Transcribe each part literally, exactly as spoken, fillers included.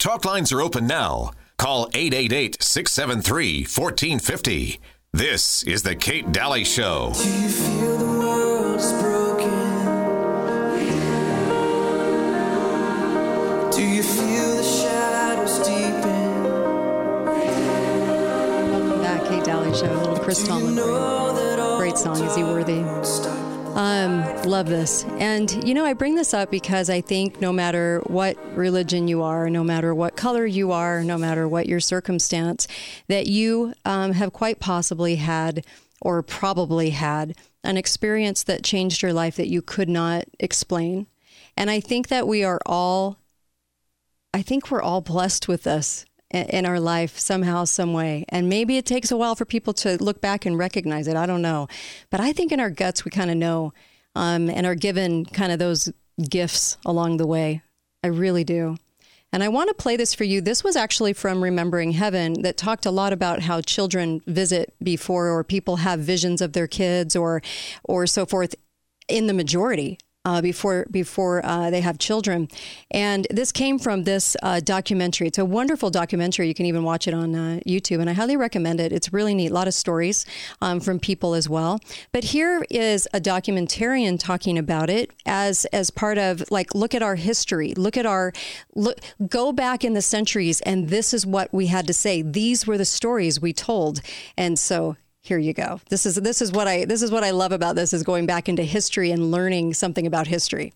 Talk lines are open now. Call eight eight eight, six seven three, one four five zero. This is the Kate Dalley Show. Do you feel the world's broken? Do you feel the shadows deepen? Welcome back, Kate Dalley Show. A little Chris Tomlin. Great song, Is He Worthy? Um, love this. And, you know, I bring this up because I think no matter what religion you are, no matter what color you are, no matter what your circumstance, that you um, have quite possibly had or probably had an experience that changed your life that you could not explain. And I think that we are all, I think we're all blessed with this in our life somehow, some way. And maybe it takes a while for people to look back and recognize it. I don't know. But I think in our guts, we kind of know um, and are given kind of those gifts along the way. I really do. And I want to play this for you. This was actually from Remembering Heaven that talked a lot about how children visit before, or people have visions of their kids or or so forth in the majority. Uh, before before uh, they have children. And this came from this uh, documentary. It's a wonderful documentary. You can even watch it on uh, YouTube, and I highly recommend it. It's really neat. A lot of stories um, from people as well. But here is a documentarian talking about it as as part of, like, look at our history. Look at our, look, go back in the centuries, and this is what we had to say. These were the stories we told. And so here you go. This is this is what I this is what I love about this, is going back into history and learning something about history.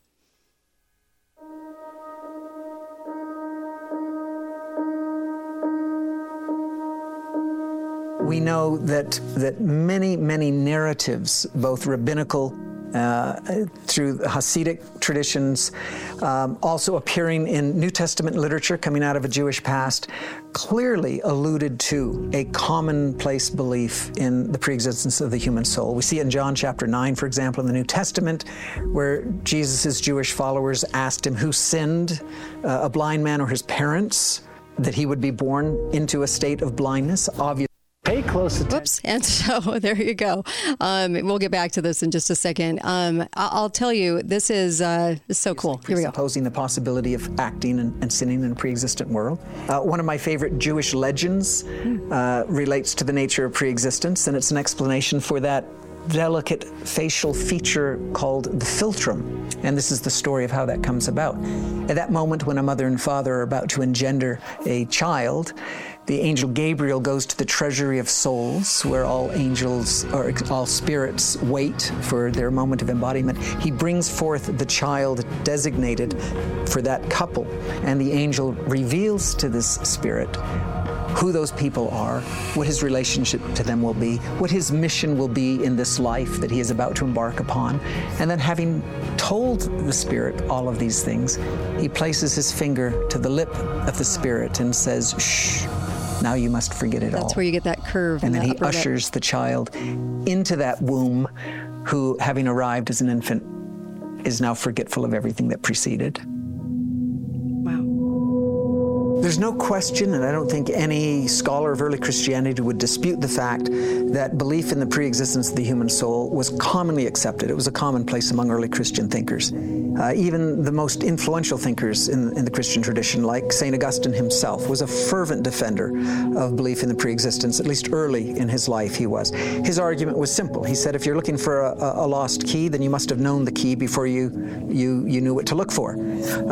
We know that that many many narratives, both rabbinical uh, through Hasidic traditions, um, also appearing in New Testament literature coming out of a Jewish past, clearly alluded to a commonplace belief in the preexistence of the human soul. We see it in John chapter nine, for example, in the New Testament, where Jesus' Jewish followers asked him who sinned, uh, a blind man or his parents, that he would be born into a state of blindness. Obviously, pay close attention. Whoops. And so there you go. Um, we'll get back to this in just a second. Um, I'll tell you, this is uh, so cool. Here we go. Presupposing the possibility of acting and, and sinning in a pre-existent world. Uh, one of my favorite Jewish legends uh, relates to the nature of pre-existence, and it's an explanation for that delicate facial feature called the philtrum. And this is the story of how that comes about. At that moment when a mother and father are about to engender a child, the angel Gabriel goes to the treasury of souls, where all angels or all spirits wait for their moment of embodiment. He brings forth the child designated for that couple, and the angel reveals to this spirit who those people are, what his relationship to them will be, what his mission will be in this life that he is about to embark upon. And then, having told the spirit all of these things, he places his finger to the lip of the spirit and says, shh, now you must forget it all. That's where you get that curve. And then he ushers the child into that womb, who, having arrived as an infant, is now forgetful of everything that preceded. There's no question, and I don't think any scholar of early Christianity would dispute the fact that belief in the preexistence of the human soul was commonly accepted. It was a commonplace among early Christian thinkers. Uh, even the most influential thinkers in, in the Christian tradition, like Saint Augustine himself, was a fervent defender of belief in the preexistence. At least early in his life he was. His argument was simple. He said, if you're looking for a, a lost key, then you must have known the key before you, you, you knew what to look for.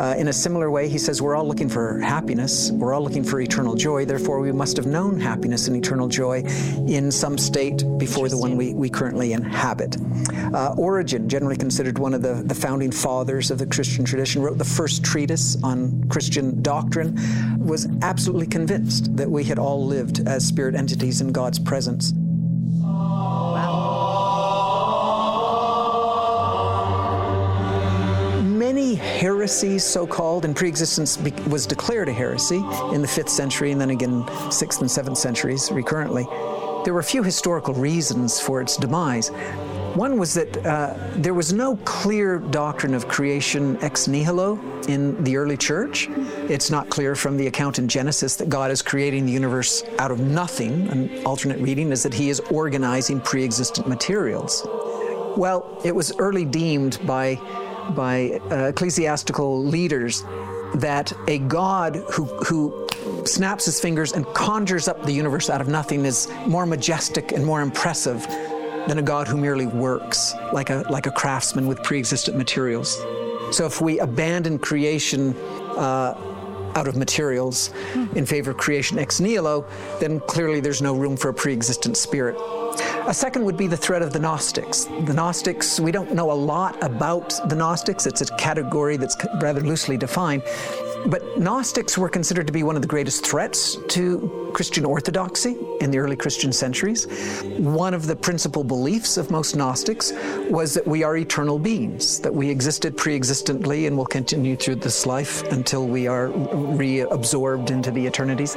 Uh, in a similar way, he says, we're all looking for happiness. We're all looking for eternal joy. Therefore, we must have known happiness and eternal joy in some state before the one we, we currently inhabit. Uh, Origen, generally considered one of the, the founding fathers of the Christian tradition, wrote the first treatise on Christian doctrine, was absolutely convinced that we had all lived as spirit entities in God's presence. Many heresies, so-called, and pre-existence be- was declared a heresy in the fifth century, and then again sixth and seventh centuries recurrently. There were a few historical reasons for its demise. One was that uh, there was no clear doctrine of creation ex nihilo in the early church. It's not clear from the account in Genesis that God is creating the universe out of nothing. An alternate reading is that he is organizing pre-existent materials. Well, it was early deemed by by uh, ecclesiastical leaders that a God who who snaps his fingers and conjures up the universe out of nothing is more majestic and more impressive than a God who merely works like a like a craftsman with pre-existent materials. So if we abandon creation uh, out of materials hmm. in favor of creation ex nihilo, then clearly there's no room for a pre-existent spirit. A second would be the threat of the Gnostics. The Gnostics, we don't know a lot about the Gnostics. It's a category that's rather loosely defined. But Gnostics were considered to be one of the greatest threats to Christian orthodoxy in the early Christian centuries. One of the principal beliefs of most Gnostics was that we are eternal beings, that we existed pre-existently and will continue through this life until we are reabsorbed into the eternities.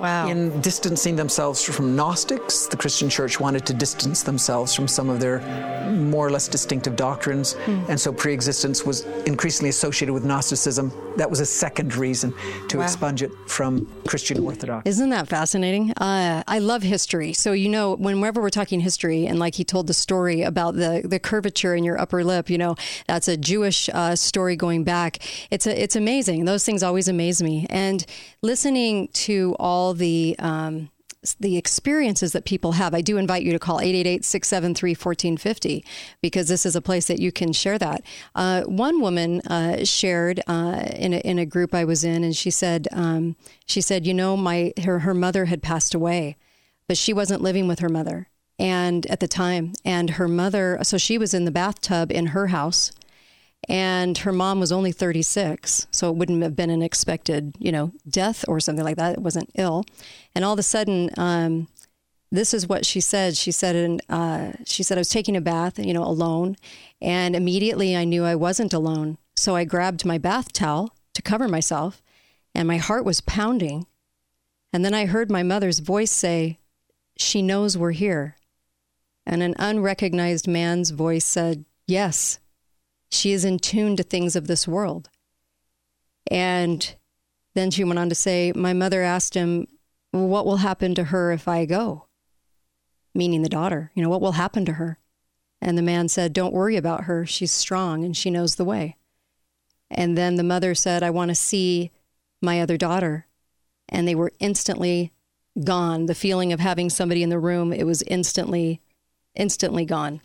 Wow. In distancing themselves from Gnostics, the Christian church wanted to distance themselves from some of their more or less distinctive doctrines. Mm. And so pre-existence was increasingly associated with Gnosticism. That was a second reason to wow. expunge it from Christian orthodoxy. Isn't that fascinating? Uh, I love history. So, you know, whenever we're talking history, and like he told the story about the, the curvature in your upper lip, you know, that's a Jewish uh, story going back. It's a, it's amazing. Those things always amaze me. And listening to all the um, the experiences that people have. I do invite you to call eight eight eight, six seven three, one four five zero because this is a place that you can share that. Uh, one woman uh, shared uh, in, a, in a group I was in, and she said, um, she said, you know, my her, her mother had passed away, but she wasn't living with her mother and at the time. And her mother, so she was in the bathtub in her house, and her mom was only thirty-six, so it wouldn't have been an expected, you know, death or something like that. It wasn't ill. And all of a sudden, um, this is what she said. She said, and, uh, she said, I was taking a bath, you know, alone. And immediately I knew I wasn't alone. So I grabbed my bath towel to cover myself, and my heart was pounding. And then I heard my mother's voice say, she knows we're here. And an unrecognized man's voice said, yes, she is in tune to things of this world. And then she went on to say, my mother asked him, what will happen to her if I go? Meaning the daughter, you know, what will happen to her? And the man said, don't worry about her. She's strong and she knows the way. And then the mother said, I want to see my other daughter. And they were instantly gone. The feeling of having somebody in the room, it was instantly, instantly gone.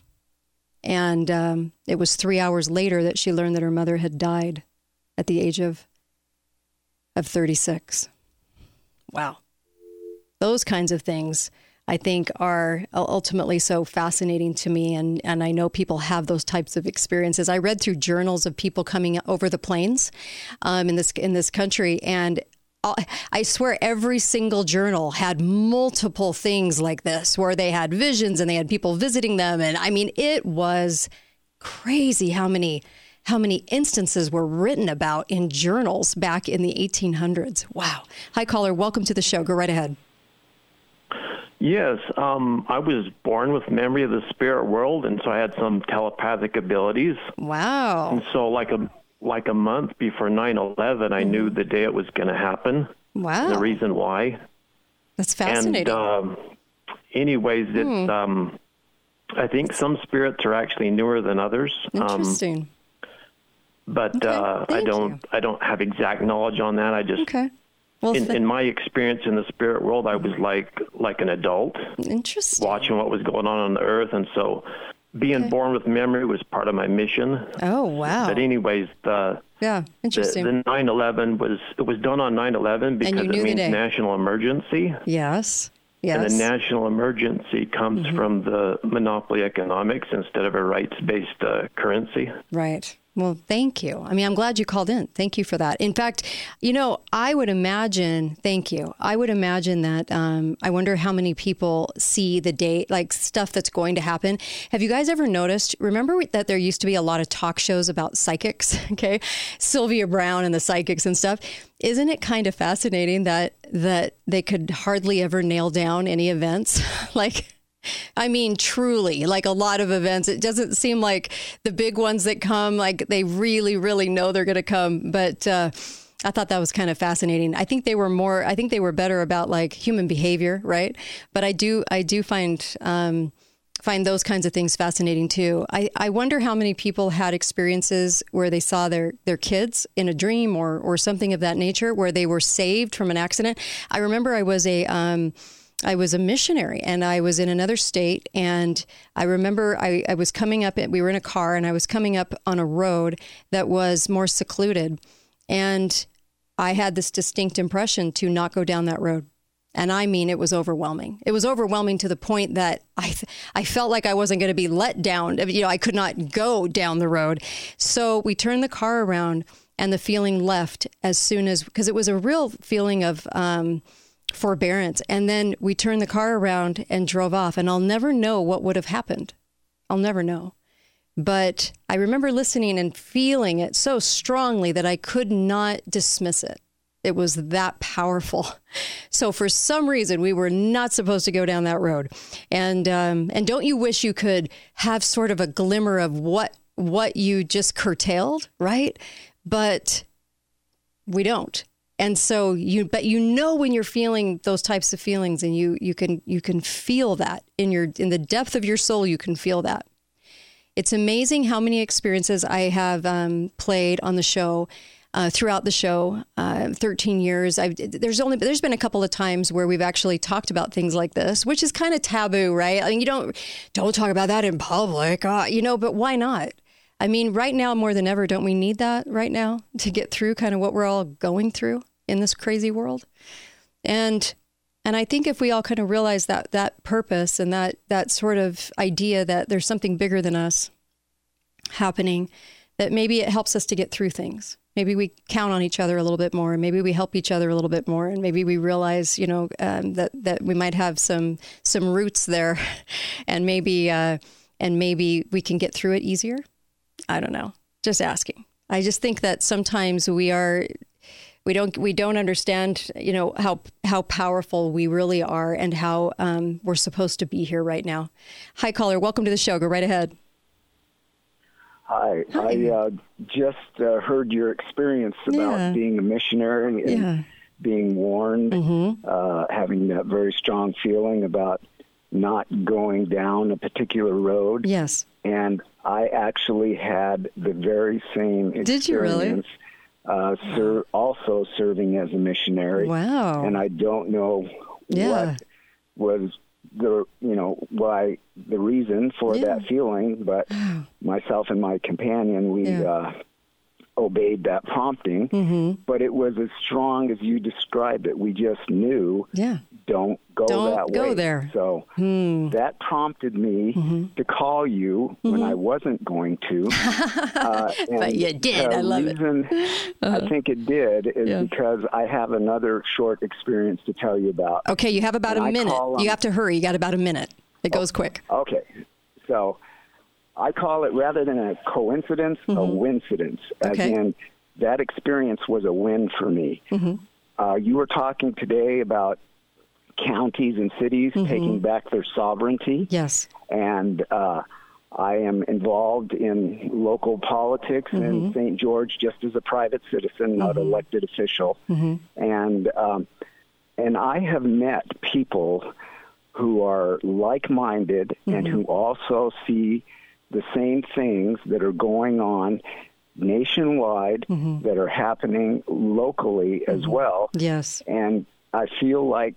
And um, it was three hours later that she learned that her mother had died at the age of of thirty-six. Wow. Those kinds of things, I think, are ultimately so fascinating to me. And, and I know people have those types of experiences. I read through journals of people coming over the plains um, in this in this country, and I swear every single journal had multiple things like this where they had visions and they had people visiting them. And I mean, it was crazy how many how many instances were written about in journals back in the eighteen hundreds. Wow. Hi, caller. Welcome to the show. Go right ahead. Yes, um, I was born with memory of the spirit world, and so I had some telepathic abilities. Wow. And so like a... like a month before nine eleven, I knew the day it was going to happen. Wow. The reason why. That's fascinating. And, um, anyways, hmm. it's, um, I think some spirits are actually newer than others. Interesting. Um, but, okay. uh, Thank I don't, you. I don't have exact knowledge on that. I just, okay. well, in, th- in my experience in the spirit world, I was like, like an adult. Interesting. Watching what was going on on the earth. And so, Being okay. born with memory was part of my mission. Oh, wow. But anyways, the yeah, interesting. The, the nine eleven was, it was done on nine eleven because it means national emergency. Yes, yes. And the national emergency comes mm-hmm. from the monopoly economics instead of a rights-based uh, currency. Right. Well, thank you. I mean, I'm glad you called in. Thank you for that. In fact, you know, I would imagine, thank you. I would imagine that, um, I wonder how many people see the date, like stuff that's going to happen. Have you guys ever noticed, remember that there used to be a lot of talk shows about psychics, okay? Sylvia Browne and the psychics and stuff. Isn't it kind of fascinating that, that they could hardly ever nail down any events? Like... I mean, truly, like a lot of events, it doesn't seem like the big ones that come, like they really, really know they're going to come. But uh, I thought that was kind of fascinating. I think they were more, I think they were better about like human behavior, right? But I do, I do find um, find those kinds of things fascinating too. I, I wonder how many people had experiences where they saw their, their kids in a dream or, or something of that nature, where they were saved from an accident. I remember I was a, um, I was a missionary and I was in another state, and I remember I, I was coming up, we were in a car, and I was coming up on a road that was more secluded, and I had this distinct impression to not go down that road. And I mean, it was overwhelming. It was overwhelming to the point that I th- I felt like I wasn't going to be let down. You know, I could not go down the road. So we turned the car around, and the feeling left as soon as, because it was a real feeling of um, forbearance. And then we turned the car around and drove off, and I'll never know what would have happened. I'll never know. But I remember listening and feeling it so strongly that I could not dismiss it. It was that powerful. So for some reason, we were not supposed to go down that road. And um, and don't you wish you could have sort of a glimmer of what what you just curtailed, right? But we don't. And so you, but you know when you're feeling those types of feelings, and you you can you can feel that in your in the depth of your soul, you can feel that. It's amazing how many experiences I have um, played on the show. Uh, throughout the show, uh, thirteen years, I've, there's only there's been a couple of times where we've actually talked about things like this, which is kind of taboo, right? I mean, you don't don't talk about that in public, uh, you know, but why not? I mean, right now, more than ever, don't we need that right now to get through kind of what we're all going through in this crazy world? And and I think if we all kind of realize that that purpose and that that sort of idea that there's something bigger than us happening, that maybe it helps us to get through things. Maybe we count on each other a little bit more, and maybe we help each other a little bit more, and maybe we realize, you know, um, that that we might have some some roots there, and maybe uh, and maybe we can get through it easier. I don't know. Just asking. I just think that sometimes we are we don't we don't understand, you know, how how powerful we really are, and how um, we're supposed to be here right now. Hi, caller. Welcome to the show. Go right ahead. Hi. Hi, I uh, just uh, heard your experience about yeah. being a missionary and yeah. being warned, mm-hmm. uh, having that very strong feeling about not going down a particular road. Yes. And I actually had the very same experience. Did you really? Uh, ser- also serving as a missionary. Wow. And I don't know yeah. what was... the you know why the reason for yeah. that feeling, but myself and my companion, we yeah. uh, obeyed that prompting. Mm-hmm. But it was as strong as you described it. We just knew, yeah, don't go don't that go way. There. So hmm. that prompted me mm-hmm. to call you mm-hmm. when I wasn't going to. uh, but you did. I love it. The reason uh-huh. I think it did is yeah. because I have another short experience to tell you about. Okay, you have about and a I minute. Call, you have to hurry. You got about a minute. It oh, goes quick. Okay, so I call it, rather than a coincidence, mm-hmm. a wincidence. As okay. in, that experience was a win for me. Mm-hmm. Uh, you were talking today about counties and cities mm-hmm. taking back their sovereignty. Yes. And uh, I am involved in local politics mm-hmm. in Saint George just as a private citizen, not mm-hmm. elected official. Mm-hmm. And um, and I have met people who are like-minded mm-hmm. and who also see the same things that are going on nationwide mm-hmm. that are happening locally mm-hmm. as well. Yes. And I feel like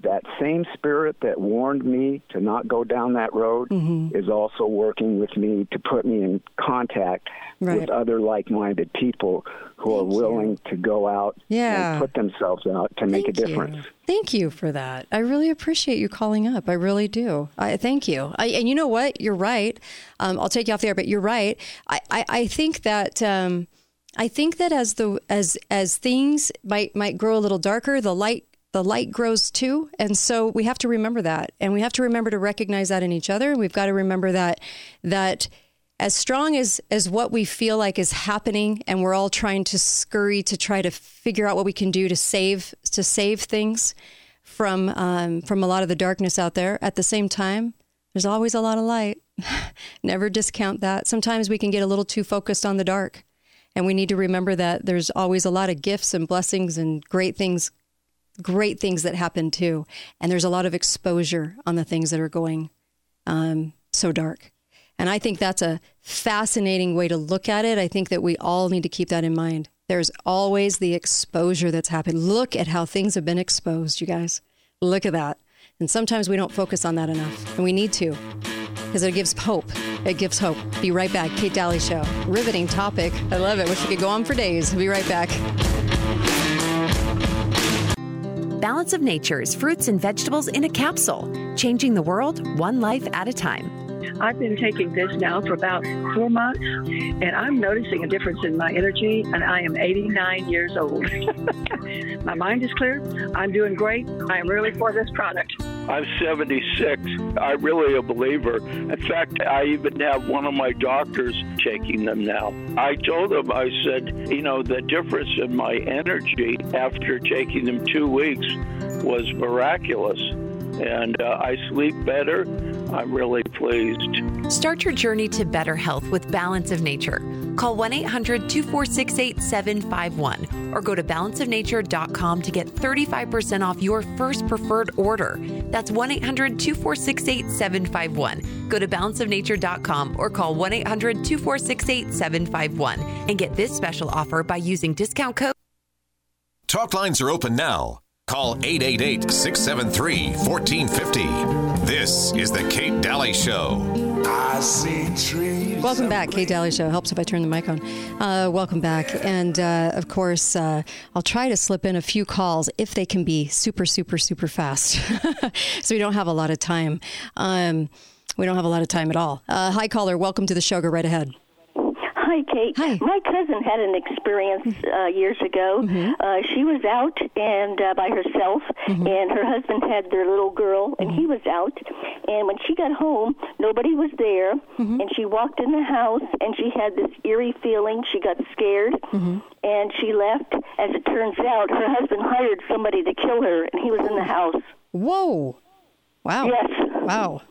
that same spirit that warned me to not go down that road mm-hmm. is also working with me to put me in contact right. with other like-minded people who Thank are willing you. To go out yeah. and put themselves out to make thank a difference. You. Thank you for that. I really appreciate you calling up. I really do. I thank you. I, and you know what? You're right. Um, I'll take you off the air, but you're right. I, I, I think that... Um, I think that as the as as things might might grow a little darker, the light the light grows too. And so we have to remember that. And we have to remember to recognize that in each other. And we've got to remember that, that as strong as, as what we feel like is happening, and we're all trying to scurry to try to figure out what we can do to save, to save things from, um, from a lot of the darkness out there. At the same time, there's always a lot of light. Never discount that. Sometimes we can get a little too focused on the dark, and we need to remember that there's always a lot of gifts and blessings and great things great things that happen too. And there's a lot of exposure on the things that are going um, so dark. And I think that's a fascinating way to look at it. I think that we all need to keep that in mind. There's always the exposure that's happened. Look at how things have been exposed, you guys. Look at that. And sometimes we don't focus on that enough. And we need to, because it gives hope. It gives hope. Be right back. Kate Dalley Show. Riveting topic. I love it. Wish we could go on for days. Be right back. Balance of Nature's fruits and vegetables in a capsule. Changing the world one life at a time. I've been taking this now for about four months, and I'm noticing a difference in my energy, and I am eighty-nine years old. My mind is clear. I'm doing great. I am really for this product. I'm seventy-six. I'm really a believer. In fact, I even have one of my doctors taking them now. I told him, I said, you know, the difference in my energy after taking them two weeks was miraculous. And uh, I sleep better. I'm really pleased. Start your journey to better health with Balance of Nature. Call one eight hundred two four six eight seven five one or go to balance of nature dot com to get thirty-five percent off your first preferred order. That's one eight hundred two four six eight seven five one. Go to balance of nature dot com or call one eight hundred two four six eight seven five one and get this special offer by using discount code. Talk lines are open now. Call eight eight eight six seven three one four five zero. This is the Kate Dalley Show. I see trees. Welcome back, Kate Dalley Show. Helps if I turn the mic on. Uh, welcome back. And, uh, of course, uh, I'll try to slip in a few calls if they can be super, super, super fast. So we don't have a lot of time. Um, we don't have a lot of time at all. Uh, hi, caller. Welcome to the show. Go right ahead. Hi, Kate. Hi. My cousin had an experience uh, years ago. Mm-hmm. Uh, she was out and uh, by herself, mm-hmm. and her husband had their little girl, and mm-hmm. he was out. And when she got home, nobody was there, mm-hmm. and she walked in the house, and she had this eerie feeling. She got scared, mm-hmm. and she left. As it turns out, her husband hired somebody to kill her, and he was in the house. Whoa. Wow. Yes. Wow.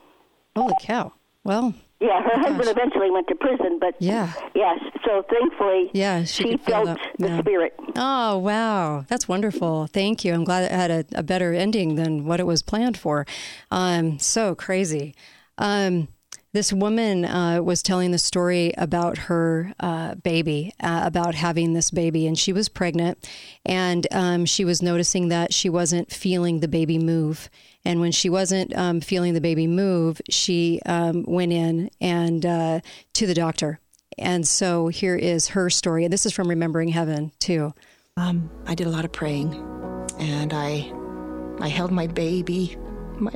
Holy cow. Well... Yeah, her oh husband gosh. eventually went to prison, but yeah. yes, so thankfully yeah, she, she felt that, the yeah. spirit. Oh, wow. That's wonderful. Thank you. I'm glad it had a, a better ending than what it was planned for. Um, so crazy. Um, this woman uh, was telling the story about her uh, baby, uh, about having this baby, and she was pregnant, and um, she was noticing that she wasn't feeling the baby move. And when she wasn't um, feeling the baby move, she um, went in and uh, to the doctor. And so here is her story. And this is from Remembering Heaven, too. Um, I did a lot of praying, and I I held my baby. My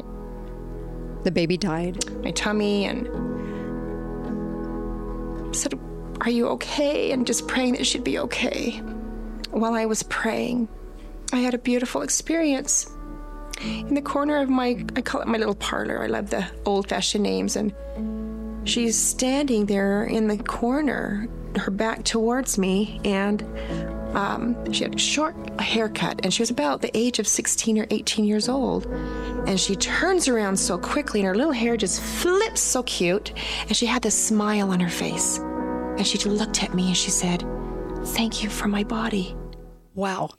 the baby died. My tummy, and said, "Are you okay?" And just praying that she'd be okay. While I was praying, I had a beautiful experience. In the corner of my, I call it my little parlor. I love the old-fashioned names. And she's standing there in the corner, her back towards me. And um, she had a short haircut. And she was about the age of sixteen or eighteen years old. And she turns around so quickly, and her little hair just flips so cute. And she had this smile on her face. And she looked at me and she said, "Thank you for my body." Wow.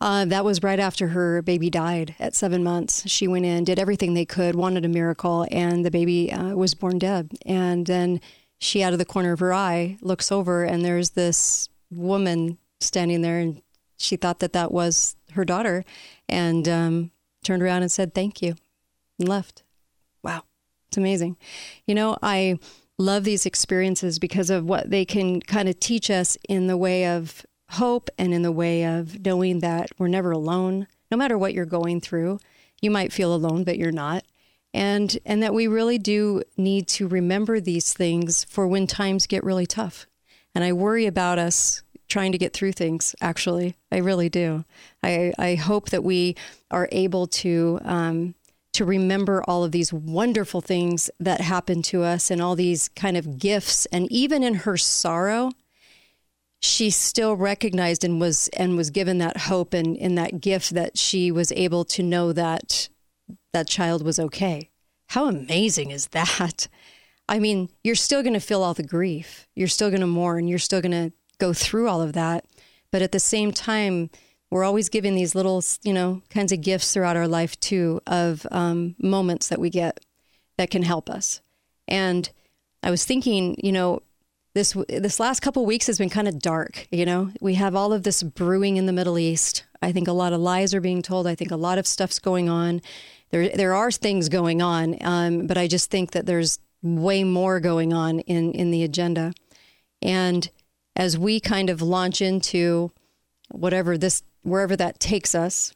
Uh, that was right after her baby died at seven months. She went in, did everything they could, wanted a miracle, and the baby uh, was born dead. And then she, out of the corner of her eye, looks over, and there's this woman standing there, and she thought that that was her daughter, and um, turned around and said, "Thank you," and left. Wow. It's amazing. You know, I love these experiences because of what they can kind of teach us in the way of hope and in the way of knowing that we're never alone, no matter what you're going through. You might feel alone, but you're not. And and that we really do need to remember these things for when times get really tough. And I worry about us trying to get through things, actually. I really do. I, I hope that we are able to um, to remember all of these wonderful things that happened to us and all these kind of gifts. And even in her sorrow, she still recognized and was and was given that hope and in that gift that she was able to know that that child was okay. How amazing is that? I mean, you're still going to feel all the grief. You're still going to mourn. You're still going to go through all of that. But at the same time, we're always given these little, you know, kinds of gifts throughout our life, too, of um, moments that we get that can help us. And I was thinking, you know, this this last couple of weeks has been kind of dark. You know, we have all of this brewing in the Middle East. I think a lot of lies are being told. I think a lot of stuff's going on. There there are things going on, um, but I just think that there's way more going on in, in the agenda. And as we kind of launch into whatever this, wherever that takes us,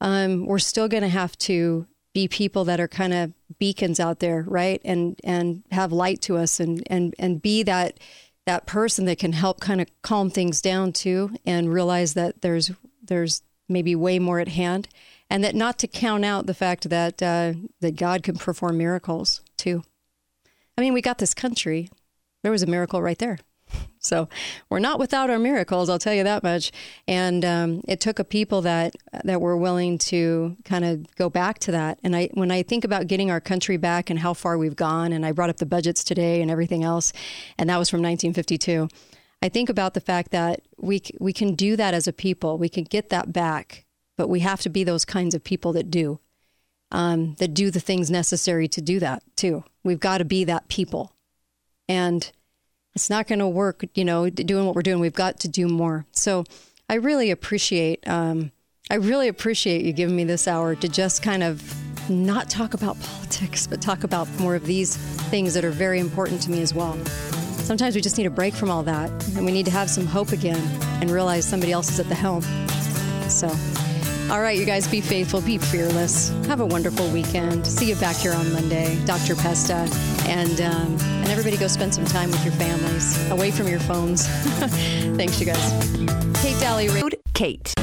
um, we're still going to have to be people that are kind of beacons out there, right? And and have light to us, and and and be that that person that can help kind of calm things down too, and realize that there's there's maybe way more at hand, and that not to count out the fact that uh, that God can perform miracles too. I mean, we got this country. There was a miracle right there. So we're not without our miracles, I'll tell you that much. And um, it took a people that that were willing to kind of go back to that. And I, when I think about getting our country back and how far we've gone, and I brought up the budgets today and everything else, and that was from nineteen fifty-two, I think about the fact that we we can do that as a people. We can get that back, but we have to be those kinds of people that do, um, that do the things necessary to do that too. We've got to be that people. And it's not going to work, you know, doing what we're doing. We've got to do more. So I really appreciate, um, I really appreciate you giving me this hour to just kind of not talk about politics, but talk about more of these things that are very important to me as well. Sometimes we just need a break from all that, and we need to have some hope again and realize somebody else is at the helm. So, all right, you guys, be faithful, be fearless. Have a wonderful weekend. See you back here on Monday, Doctor Pesta. And um, and everybody go spend some time with your families, away from your phones. Thanks, you guys. Kate Dalley. Kate.